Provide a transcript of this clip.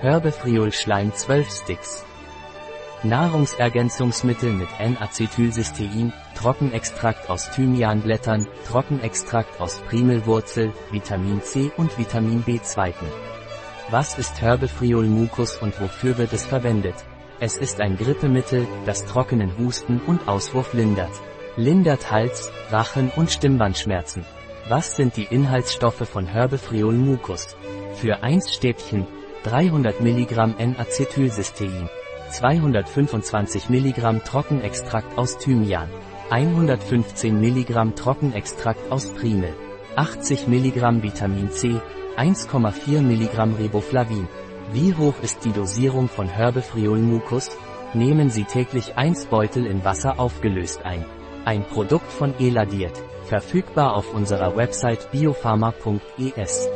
Herbafriol Schleim 12 Sticks. Nahrungsergänzungsmittel mit N-Acetylcystein, Trockenextrakt aus Thymianblättern, Trockenextrakt aus Primelwurzel, Vitamin C und Vitamin B2. Was ist Herbafriol Mucus und wofür wird es verwendet? Es ist ein Grippemittel, das trockenen Husten und Auswurf lindert. Lindert Hals-, Rachen- und Stimmbandschmerzen. Was sind die Inhaltsstoffe von Herbafriol Mucus? Für 1 Stäbchen 300 mg N-Acetylcystein, 225 mg Trockenextrakt aus Thymian, 115 mg Trockenextrakt aus Primel, 80 mg Vitamin C, 1,4 mg Riboflavin. Wie hoch ist die Dosierung von Herbafriol Mucus? Nehmen Sie täglich 1 Beutel in Wasser aufgelöst ein. Ein Produkt von Eladiet, verfügbar auf unserer Website bio-farma.es.